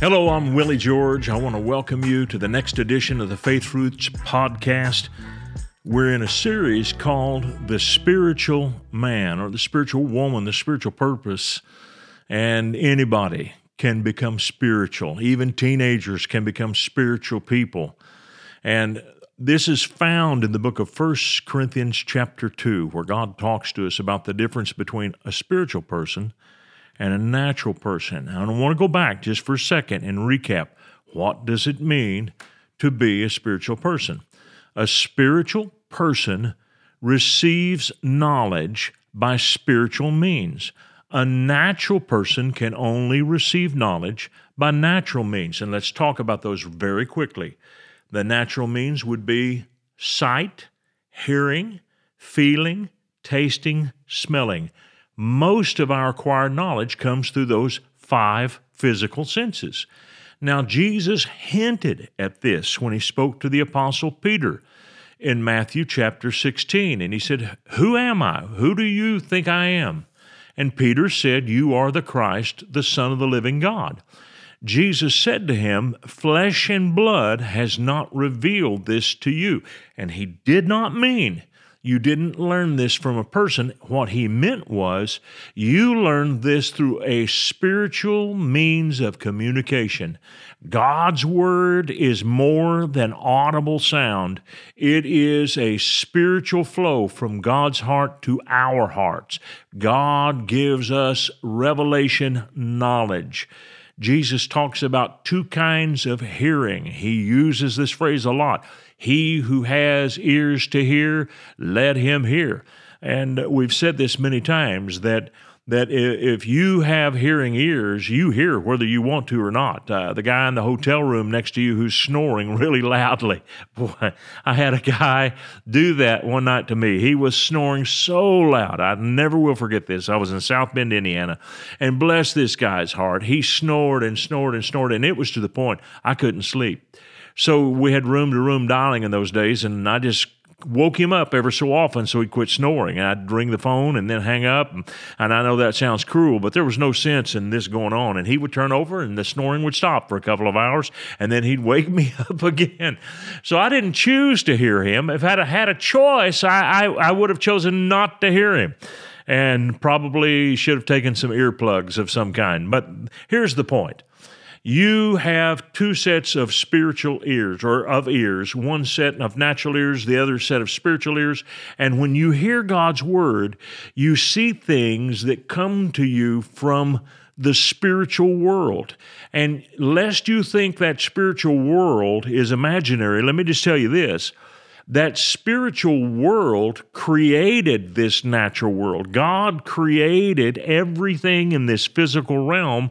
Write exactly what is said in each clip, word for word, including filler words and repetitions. Hello, I'm Willie George. I want to welcome you to the next edition of the Faith Roots podcast. We're in a series called The Spiritual Man, or The Spiritual Woman, The Spiritual Purpose, and anybody can become spiritual. Even teenagers can become spiritual people. And this is found in the book of First Corinthians chapter two, where God talks to us about the difference between a spiritual person and a natural person. And I want to go back just for a second and recap. What does it mean to be a spiritual person? A spiritual person receives knowledge by spiritual means. A natural person can only receive knowledge by natural means. And let's talk about those very quickly. The natural means would be sight, hearing, feeling, tasting, smelling. Most of our acquired knowledge comes through those five physical senses. Now, Jesus hinted at this when he spoke to the Apostle Peter in Matthew chapter sixteen, and he said, "Who am I? Who do you think I am?" And Peter said, "You are the Christ, the Son of the living God." Jesus said to him, "Flesh and blood has not revealed this to you." And he did not mean you didn't learn this from a person. What he meant was you learned this through a spiritual means of communication. God's word is more than audible sound. It is a spiritual flow from God's heart to our hearts. God gives us revelation knowledge. Jesus talks about two kinds of hearing. He uses this phrase a lot. He who has ears to hear, let him hear. And we've said this many times, that that if you have hearing ears, you hear whether you want to or not. Uh, the guy in the hotel room next to you who's snoring really loudly. Boy, I had a guy do that one night to me. He was snoring so loud. I never will forget this. I was in South Bend, Indiana, and bless this guy's heart. He snored and snored and snored, and it was to the point I couldn't sleep. So we had room-to-room dialing in those days, and I just woke him up ever so often so he'd quit snoring. I'd ring the phone and then hang up, and, and I know that sounds cruel, but there was no sense in this going on. And he would turn over, and the snoring would stop for a couple of hours, and then he'd wake me up again. So I didn't choose to hear him. If I'd had a choice, I, I, I would have chosen not to hear him, and probably should have taken some earplugs of some kind. But here's the point. You have two sets of spiritual ears, or of ears, one set of natural ears, the other set of spiritual ears. And when you hear God's word, you see things that come to you from the spiritual world. And lest you think that spiritual world is imaginary, let me just tell you this. That spiritual world created this natural world. God created everything in this physical realm.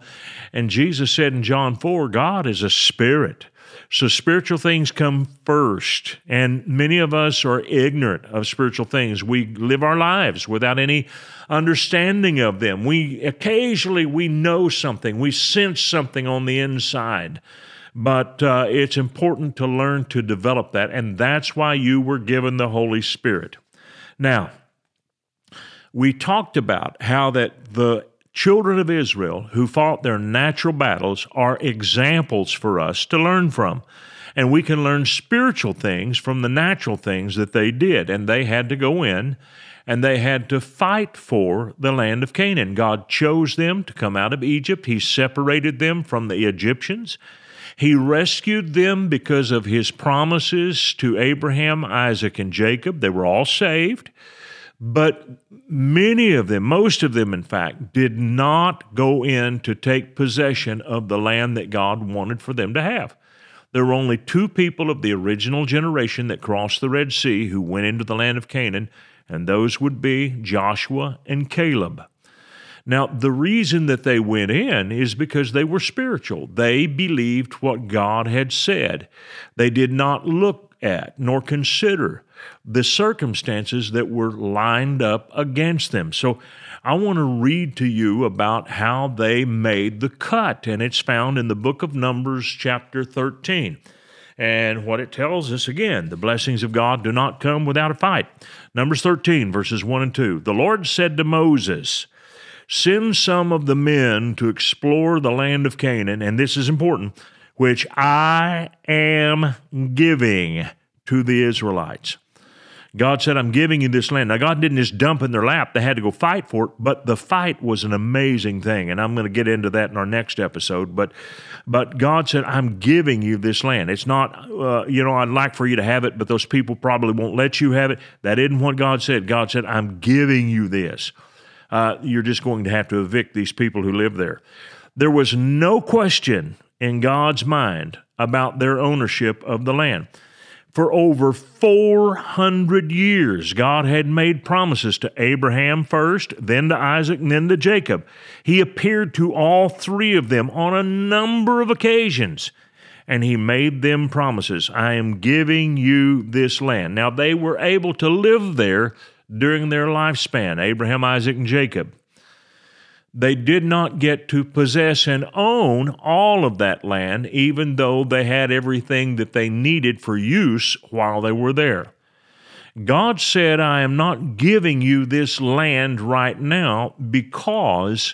And Jesus said in John four, God is a spirit. So spiritual things come first. And many of us are ignorant of spiritual things. We live our lives without any understanding of them. We occasionally, we know something. We sense something on the inside. But uh, it's important to learn to develop that, and that's why you were given the Holy Spirit. Now, we talked about how that the children of Israel who fought their natural battles are examples for us to learn from. And we can learn spiritual things from the natural things that they did, and they had to go in and they had to fight for the land of Canaan. God chose them to come out of Egypt. He separated them from the Egyptians. He rescued them because of His promises to Abraham, Isaac, and Jacob. They were all saved, but many of them, most of them in fact, did not go in to take possession of the land that God wanted for them to have. There were only two people of the original generation that crossed the Red Sea who went into the land of Canaan, and those would be Joshua and Caleb. Now, the reason that they went in is because they were spiritual. They believed what God had said. They did not look at nor consider the circumstances that were lined up against them. So I want to read to you about how they made the cut, and it's found in the book of Numbers chapter thirteen. And what it tells us, again, the blessings of God do not come without a fight. Numbers thirteen, verses one and two. The Lord said to Moses, send some of the men to explore the land of Canaan, and this is important, which I am giving to the Israelites. God said, I'm giving you this land. Now, God didn't just dump in their lap. They had to go fight for it, but the fight was an amazing thing, and I'm going to get into that in our next episode. But but God said, I'm giving you this land. It's not, uh, you know, I'd like for you to have it, but those people probably won't let you have it. That isn't what God said. God said, I'm giving you this. Uh, you're just going to have to evict these people who live there. There was no question in God's mind about their ownership of the land. For over four hundred years, God had made promises to Abraham first, then to Isaac, and then to Jacob. He appeared to all three of them on a number of occasions, and he made them promises. I am giving you this land. Now, they were able to live there during their lifespan, Abraham, Isaac, and Jacob. They did not get to possess and own all of that land, even though they had everything that they needed for use while they were there. God said, I am not giving you this land right now because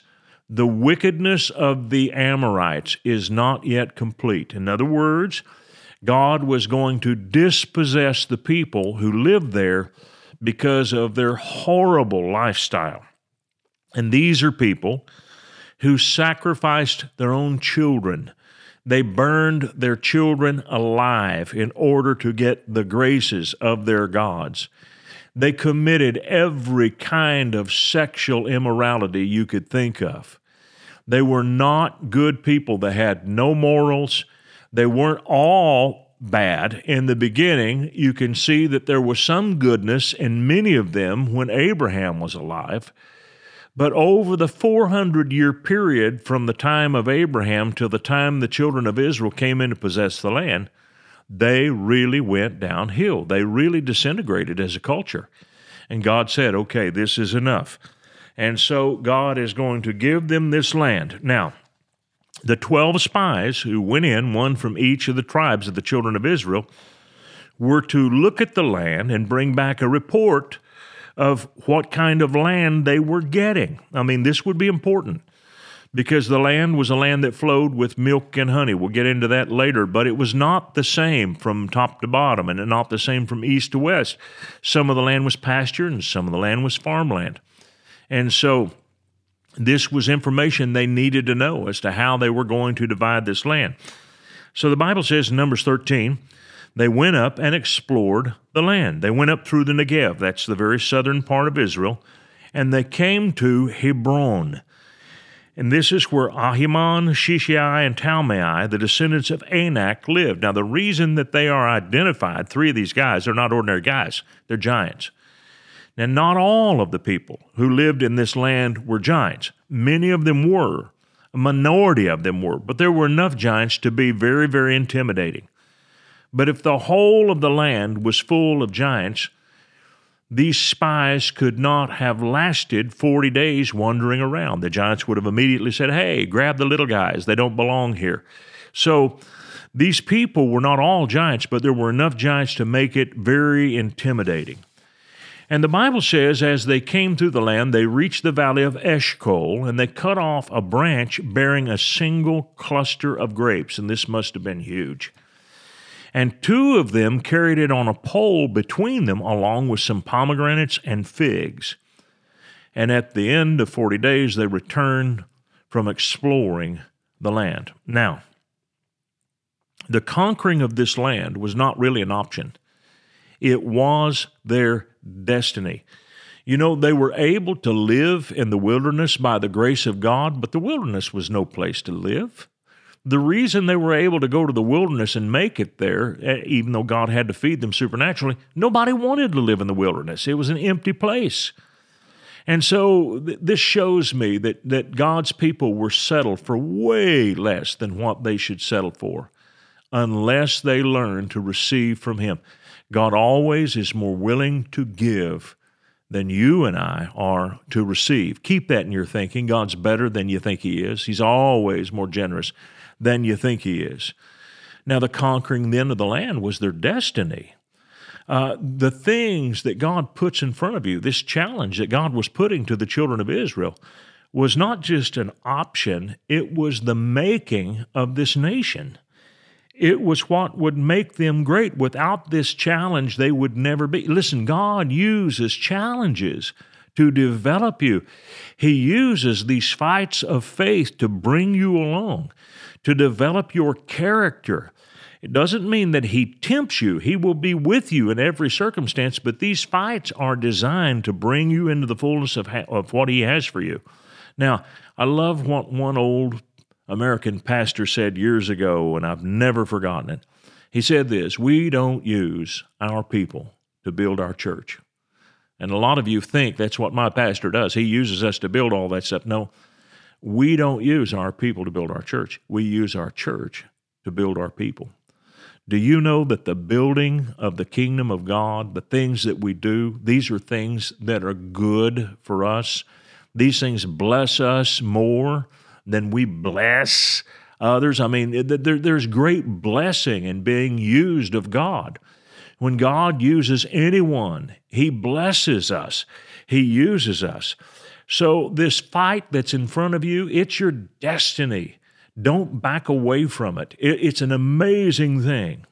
the wickedness of the Amorites is not yet complete. In other words, God was going to dispossess the people who lived there because of their horrible lifestyle. And these are people who sacrificed their own children. They burned their children alive in order to get the graces of their gods. They committed every kind of sexual immorality you could think of. They were not good people. They had no morals. They weren't all bad. In the beginning, you can see that there was some goodness in many of them when Abraham was alive. But over the four hundred year period from the time of Abraham till the time the children of Israel came in to possess the land, they really went downhill. They really disintegrated as a culture. And God said, okay, this is enough. And so God is going to give them this land. Now, the twelve spies who went in, one from each of the tribes of the children of Israel, were to look at the land and bring back a report of what kind of land they were getting. I mean, this would be important because the land was a land that flowed with milk and honey. We'll get into that later, but it was not the same from top to bottom and not the same from east to west. Some of the land was pasture and some of the land was farmland. And so this was information they needed to know as to how they were going to divide this land. So the Bible says in Numbers thirteen, they went up and explored the land. They went up through the Negev, that's the very southern part of Israel, and they came to Hebron. And this is where Ahiman, Shishai, and Talmai, the descendants of Anak, lived. Now, the reason that they are identified, three of these guys, they're not ordinary guys, they're giants. Now, not all of the people who lived in this land were giants. Many of them were. A minority of them were. But there were enough giants to be very, very intimidating. But if the whole of the land was full of giants, these spies could not have lasted forty days wandering around. The giants would have immediately said, hey, grab the little guys. They don't belong here. So these people were not all giants, but there were enough giants to make it very intimidating. And the Bible says, as they came through the land, they reached the valley of Eshkol, and they cut off a branch bearing a single cluster of grapes. And this must have been huge. And two of them carried it on a pole between them, along with some pomegranates and figs. And at the end of forty days, they returned from exploring the land. Now, the conquering of this land was not really an option. It was their destiny. You know, they were able to live in the wilderness by the grace of God, but the wilderness was no place to live. The reason they were able to go to the wilderness and make it there, even though God had to feed them supernaturally, nobody wanted to live in the wilderness. It was an empty place. And so th- this shows me that, that God's people were settled for way less than what they should settle for unless they learn to receive from Him. God always is more willing to give than you and I are to receive. Keep that in your thinking. God's better than you think He is. He's always more generous than you think He is. Now, the conquering then of the land was their destiny. Uh, the things that God puts in front of you, this challenge that God was putting to the children of Israel, was not just an option, it was the making of this nation. It was what would make them great. Without this challenge, they would never be. Listen, God uses challenges to develop you. He uses these fights of faith to bring you along, to develop your character. It doesn't mean that He tempts you. He will be with you in every circumstance, but these fights are designed to bring you into the fullness of, ha- of what He has for you. Now, I love what one old American pastor said years ago, and I've never forgotten it. He said this: we don't use our people to build our church. And a lot of you think that's what my pastor does. He uses us to build all that stuff. No, we don't use our people to build our church. We use our church to build our people. Do you know that the building of the kingdom of God, the things that we do, these are things that are good for us? These things bless us more than we bless others. I mean, there, there's great blessing in being used of God. When God uses anyone, He blesses us. He uses us. So this fight that's in front of you, it's your destiny. Don't back away from it. it it's an amazing thing.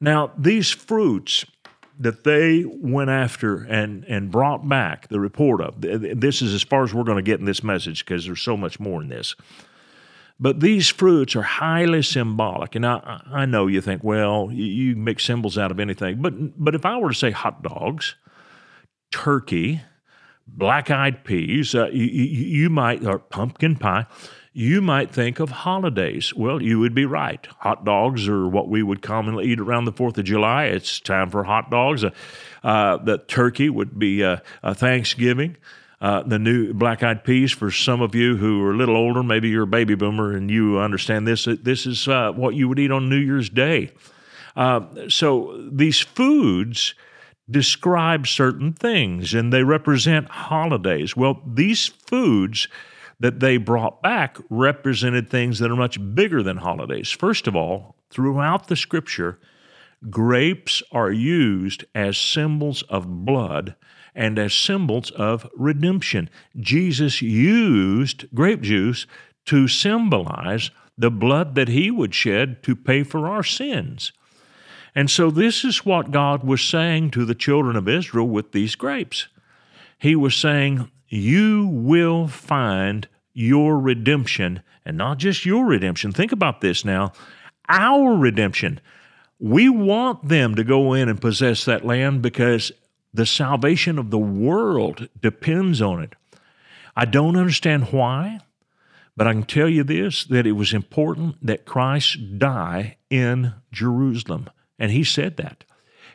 Now, these fruits that they went after and, and brought back the report of. This is as far as we're going to get in this message because there's so much more in this. But these fruits are highly symbolic. And I, I know you think, well, you make symbols out of anything. But, but if I were to say hot dogs, turkey, black-eyed peas, uh, you, you might, or pumpkin pie, you might think of holidays. Well, you would be right. Hot dogs are what we would commonly eat around the fourth of July. It's time for hot dogs. Uh, uh, the turkey would be uh, a Thanksgiving. Uh, the new black-eyed peas, for some of you who are a little older, maybe you're a baby boomer and you understand this, this is uh, what you would eat on New Year's Day. Uh, so these foods describe certain things, and they represent holidays. Well, these foods that they brought back represented things that are much bigger than holidays. First of all, throughout the Scripture, grapes are used as symbols of blood and as symbols of redemption. Jesus used grape juice to symbolize the blood that He would shed to pay for our sins. And so this is what God was saying to the children of Israel with these grapes. He was saying, you will find your redemption, and not just your redemption. Think about this now. Our redemption. We want them to go in and possess that land because the salvation of the world depends on it. I don't understand why, but I can tell you this, that it was important that Christ die in Jerusalem. And He said that.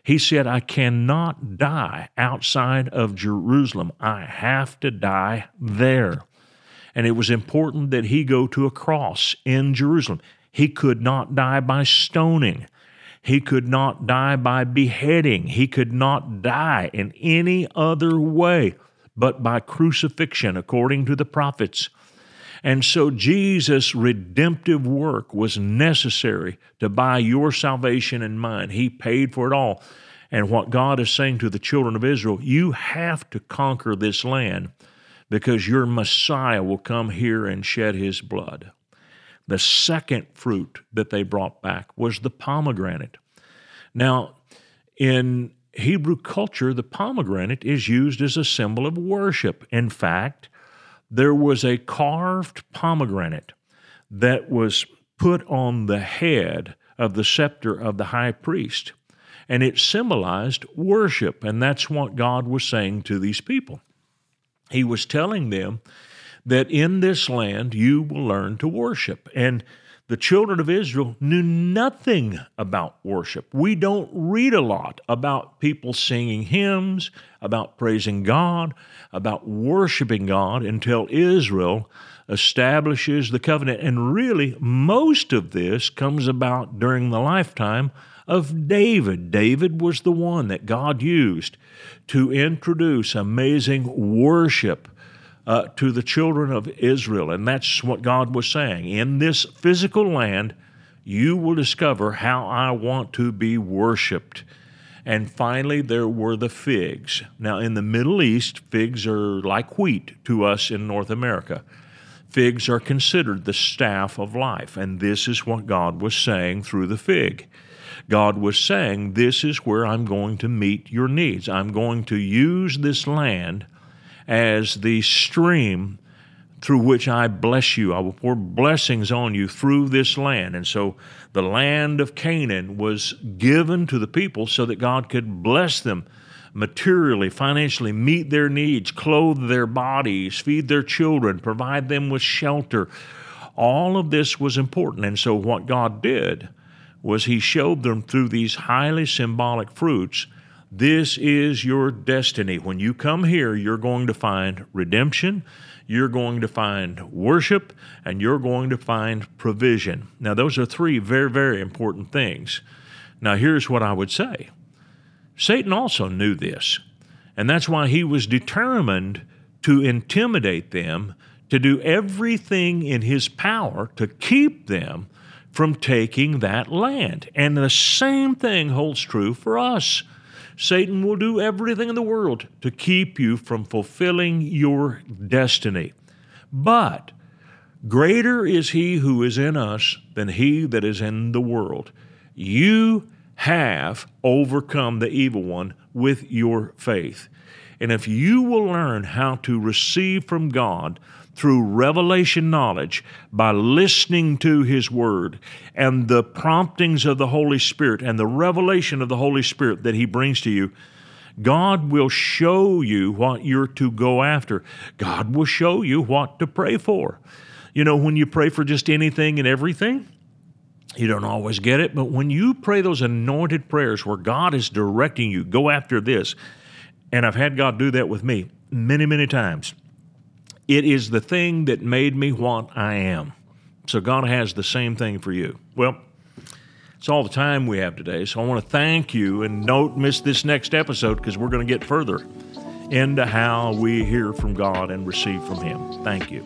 He said, I cannot die outside of Jerusalem. I have to die there. And it was important that He go to a cross in Jerusalem. He could not die by stoning. He could not die by beheading. He could not die in any other way but by crucifixion, according to the prophets. And so Jesus' redemptive work was necessary to buy your salvation and mine. He paid for it all. And what God is saying to the children of Israel, you have to conquer this land because your Messiah will come here and shed His blood. The second fruit that they brought back was the pomegranate. Now, in Hebrew culture, the pomegranate is used as a symbol of worship. In fact, there was a carved pomegranate that was put on the head of the scepter of the high priest, and it symbolized worship, and that's what God was saying to these people. He was telling them that in this land you will learn to worship. And the children of Israel knew nothing about worship. We don't read a lot about people singing hymns, about praising God, about worshiping God until Israel establishes the covenant. And really, most of this comes about during the lifetime of David. David was the one that God used to introduce amazing worship Uh, to the children of Israel. And that's what God was saying. In this physical land, you will discover how I want to be worshiped. And finally, there were the figs. Now, in the Middle East, figs are like wheat to us in North America. Figs are considered the staff of life, and this is what God was saying through the fig. God was saying, this is where I'm going to meet your needs. I'm going to use this land as the stream through which I bless you. I will pour blessings on you through this land. And so the land of Canaan was given to the people so that God could bless them materially, financially, meet their needs, clothe their bodies, feed their children, provide them with shelter. All of this was important. And so what God did was He showed them through these highly symbolic fruits, this is your destiny. When you come here, you're going to find redemption, you're going to find worship, and you're going to find provision. Now, those are three very, very important things. Now, here's what I would say. Satan also knew this, and that's why he was determined to intimidate them, to do everything in his power to keep them from taking that land. And the same thing holds true for us. Satan will do everything in the world to keep you from fulfilling your destiny. But greater is He who is in us than he that is in the world. You have overcome the evil one with your faith. And if you will learn how to receive from God through revelation knowledge, by listening to His Word and the promptings of the Holy Spirit and the revelation of the Holy Spirit that He brings to you, God will show you what you're to go after. God will show you what to pray for. You know, when you pray for just anything and everything, you don't always get it, but when you pray those anointed prayers where God is directing you, go after this, and I've had God do that with me many, many times. It is the thing that made me what I am. So God has the same thing for you. Well, it's all the time we have today, so I want to thank you, and don't miss this next episode because we're going to get further into how we hear from God and receive from Him. Thank you.